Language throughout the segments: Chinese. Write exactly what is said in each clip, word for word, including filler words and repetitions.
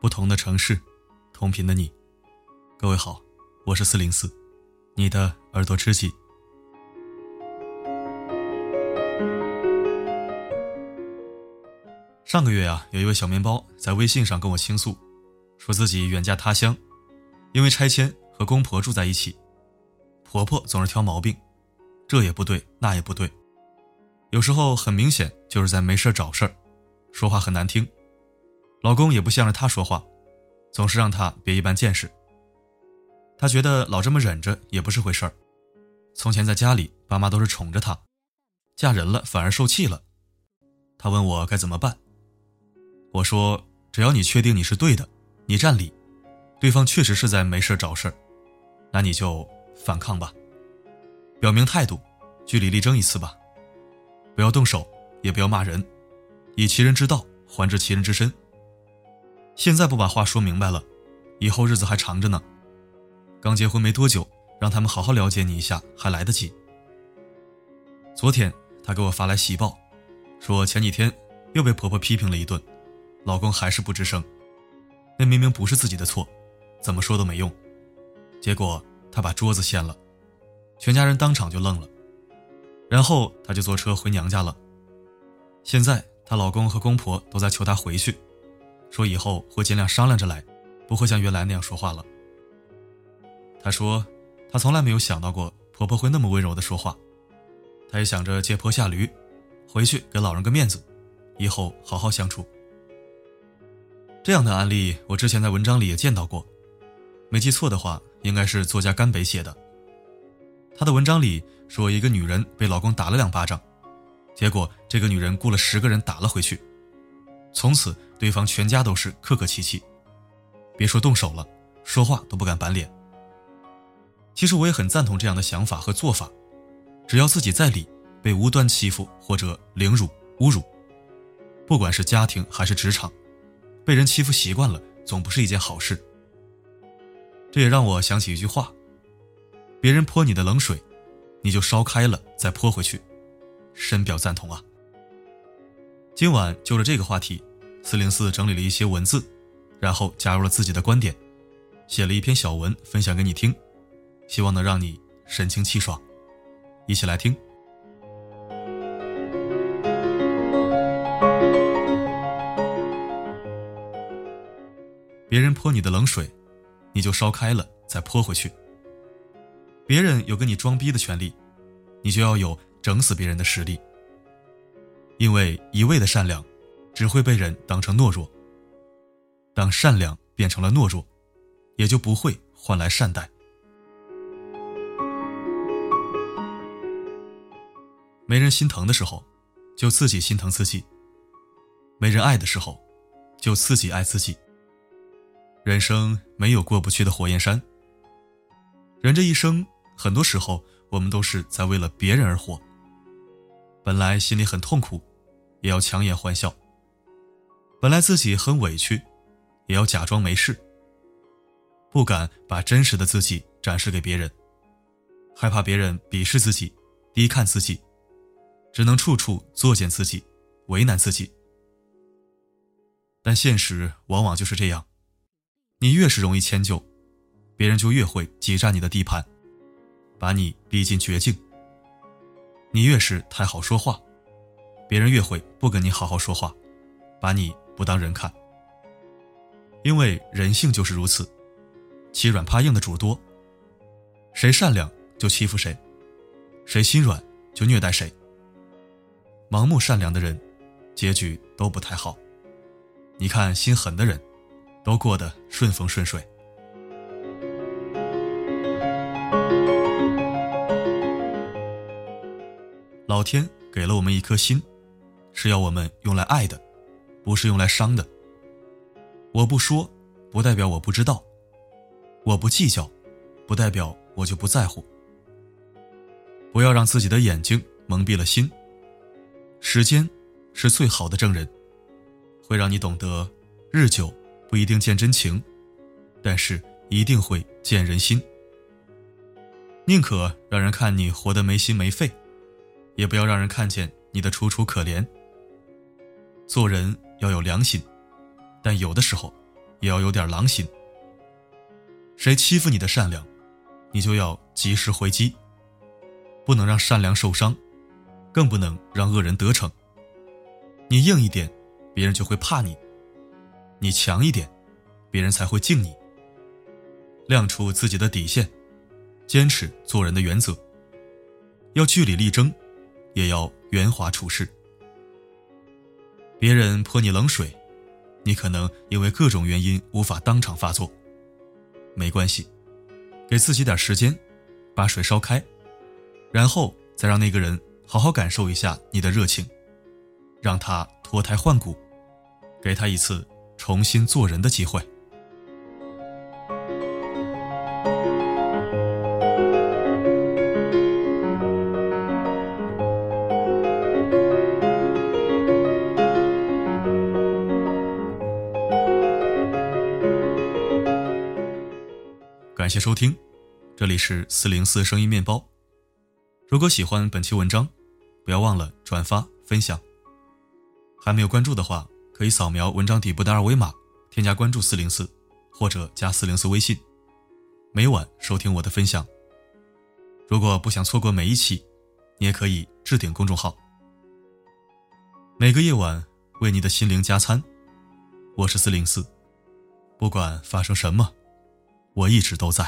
不同的城市，同频的你。各位好，我是四零四，你的耳朵知己。上个月啊，有一位小面包在微信上跟我倾诉，说自己远嫁他乡，因为拆迁和公婆住在一起，婆婆总是挑毛病，这也不对，那也不对，有时候很明显就是在没事找事儿，说话很难听。老公也不向着她说话，总是让她别一般见识。她觉得老这么忍着也不是回事儿。从前在家里，爸妈都是宠着她，嫁人了反而受气了。她问我该怎么办，我说只要你确定你是对的，你占理，对方确实是在没事找事儿，那你就反抗吧，表明态度，据理力争一次吧，不要动手，也不要骂人，以其人之道还治其人之身。现在不把话说明白了，以后日子还长着呢。刚结婚没多久，让他们好好了解你一下，还来得及。昨天她给我发来喜报，说前几天又被婆婆批评了一顿，老公还是不吱声。那明明不是自己的错，怎么说都没用。结果她把桌子掀了，全家人当场就愣了。然后她就坐车回娘家了。现在她老公和公婆都在求她回去，说以后会尽量商量着来，不会像原来那样说话了。她说她从来没有想到过婆婆会那么温柔的说话，她也想着借坡下驴，回去给老人个面子，以后好好相处。这样的案例我之前在文章里也见到过，没记错的话应该是作家甘北写的。她的文章里说一个女人被老公打了两巴掌，结果这个女人雇了十个人打了回去，从此对方全家都是客客气气，别说动手了，说话都不敢板脸。其实我也很赞同这样的想法和做法，只要自己在理，被无端欺负或者凌辱、侮辱，不管是家庭还是职场，被人欺负习惯了，总不是一件好事。这也让我想起一句话：别人泼你的冷水，你就烧开了再泼回去。深表赞同啊！今晚就着这个话题，四零四整理了一些文字，然后加入了自己的观点，写了一篇小文分享给你听，希望能让你神清气爽。一起来听。别人泼你的冷水，你就烧开了再泼回去。别人有跟你装逼的权利，你就要有整死别人的实力。因为一味的善良只会被人当成懦弱，当善良变成了懦弱，也就不会换来善待。没人心疼的时候，就自己心疼自己；没人爱的时候，就自己爱自己。人生没有过不去的火焰山，人这一生，很多时候我们都是在为了别人而活，本来心里很痛苦，也要强颜欢笑，本来自己很委屈，也要假装没事，不敢把真实的自己展示给别人，害怕别人鄙视自己，低看自己，只能处处作践自己，为难自己。但现实往往就是这样，你越是容易迁就，别人就越会挤占你的地盘，把你逼进绝境。你越是太好说话，别人越会不跟你好好说话，把你不当人看。因为人性就是如此，欺软怕硬的主多，谁善良就欺负谁，谁心软就虐待谁。盲目善良的人，结局都不太好。你看心狠的人，都过得顺风顺水。老天给了我们一颗心，是要我们用来爱的，不是用来伤的。我不说，不代表我不知道；我不计较，不代表我就不在乎。不要让自己的眼睛蒙蔽了心。时间是最好的证人，会让你懂得，日久不一定见真情，但是一定会见人心。宁可让人看你活得没心没肺，也不要让人看见你的楚楚可怜。做人要有良心，但有的时候也要有点狼心。谁欺负你的善良，你就要及时回击，不能让善良受伤，更不能让恶人得逞。你硬一点，别人就会怕你；你强一点，别人才会敬你。亮出自己的底线，坚持做人的原则，要据理力争，也要圆滑处事。别人泼你冷水，你可能因为各种原因无法当场发作，没关系，给自己点时间，把水烧开，然后再让那个人好好感受一下你的热情，让他脱胎换骨，给他一次重新做人的机会。感谢收听，这里是四零四声音面包。如果喜欢本期文章，不要忘了转发分享。还没有关注的话，可以扫描文章底部的二维码，添加关注四零四，或者加四零四微信，每晚收听我的分享。如果不想错过每一期，你也可以置顶公众号。每个夜晚为你的心灵加餐，我是四零四，不管发生什么，我一直都在。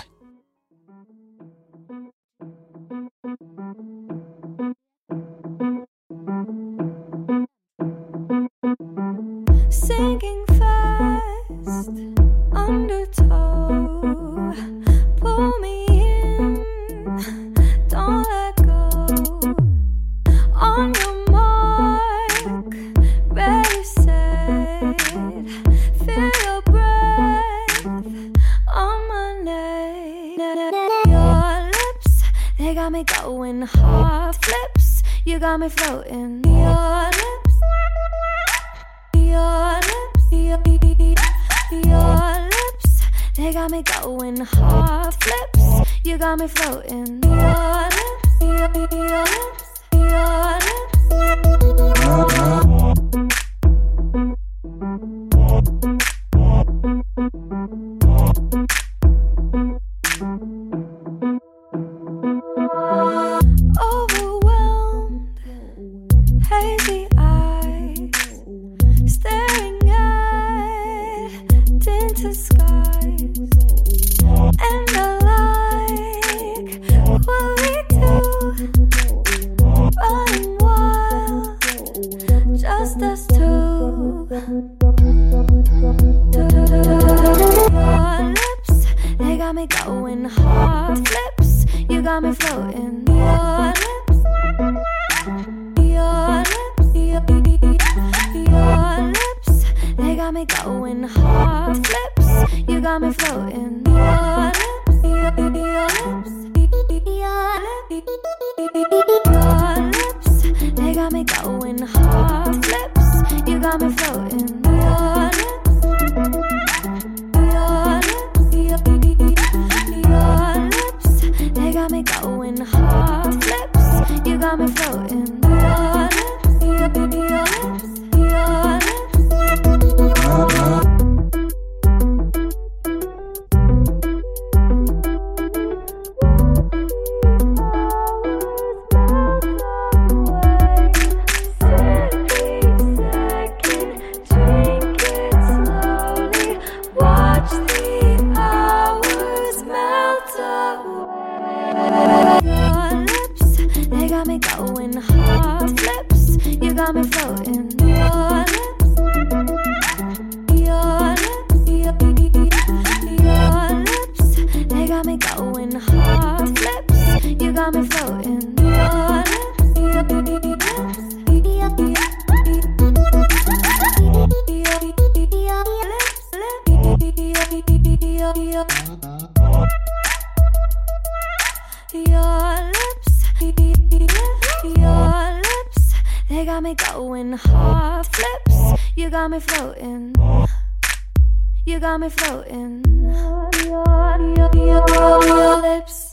Going hard flips, you got me floating. Your lips, your lips, your, your lips, they got me going hard flips, you got me floating. Your lips, your, your lips, your you got me floating. Your, your, your, your lips.